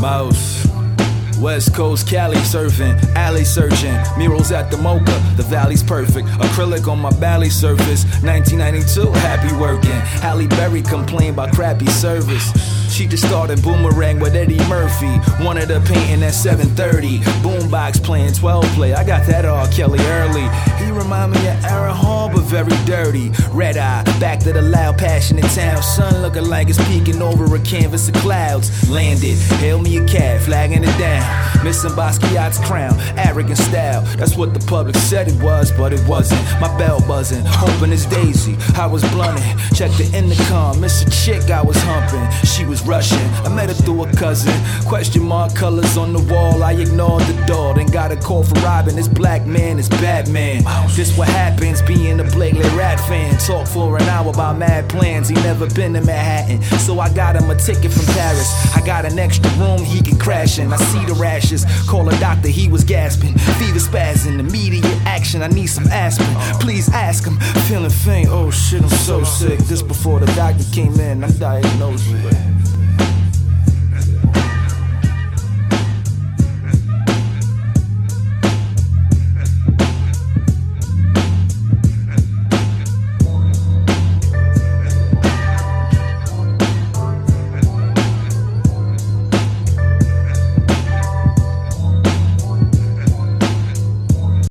Mouse. West Coast, Cali surfing, alley searching, murals at the Mocha, the valley's perfect, acrylic on my belly surface, 1992, happy working, Halle Berry complained about crappy service, she just started Boomerang with Eddie Murphy, wanted a painting at 7:30, boombox playing 12 play, I got that R. Kelly early, he remind me of Aaron Hall but very dirty, red eye, back to the loud passionate town, sun looking like it's peeking over a canvas of clouds, landed, hail me a cab, flagging it down. Missing Basquiat's crown, arrogant style. That's what the public said it was, but it wasn't. My bell buzzing, hoping it's Daisy. I was blunting, checked the intercom. Miss a chick I was humping, she was rushing. I met her through a cousin. Question mark colors on the wall. I ignored the door, then got a call for Robin. This black man is Batman. This what happens being a Blakely Rat fan. Talk for an hour about mad plans. He never been to Manhattan, so I got him a ticket from Paris. I got an extra room he can crash in. I see the rashes, call a doctor, he was gasping, fever spazzing, immediate action, I need some aspirin, please ask him, feeling faint, oh shit I'm so sick, this before the doctor came in, I diagnosed it.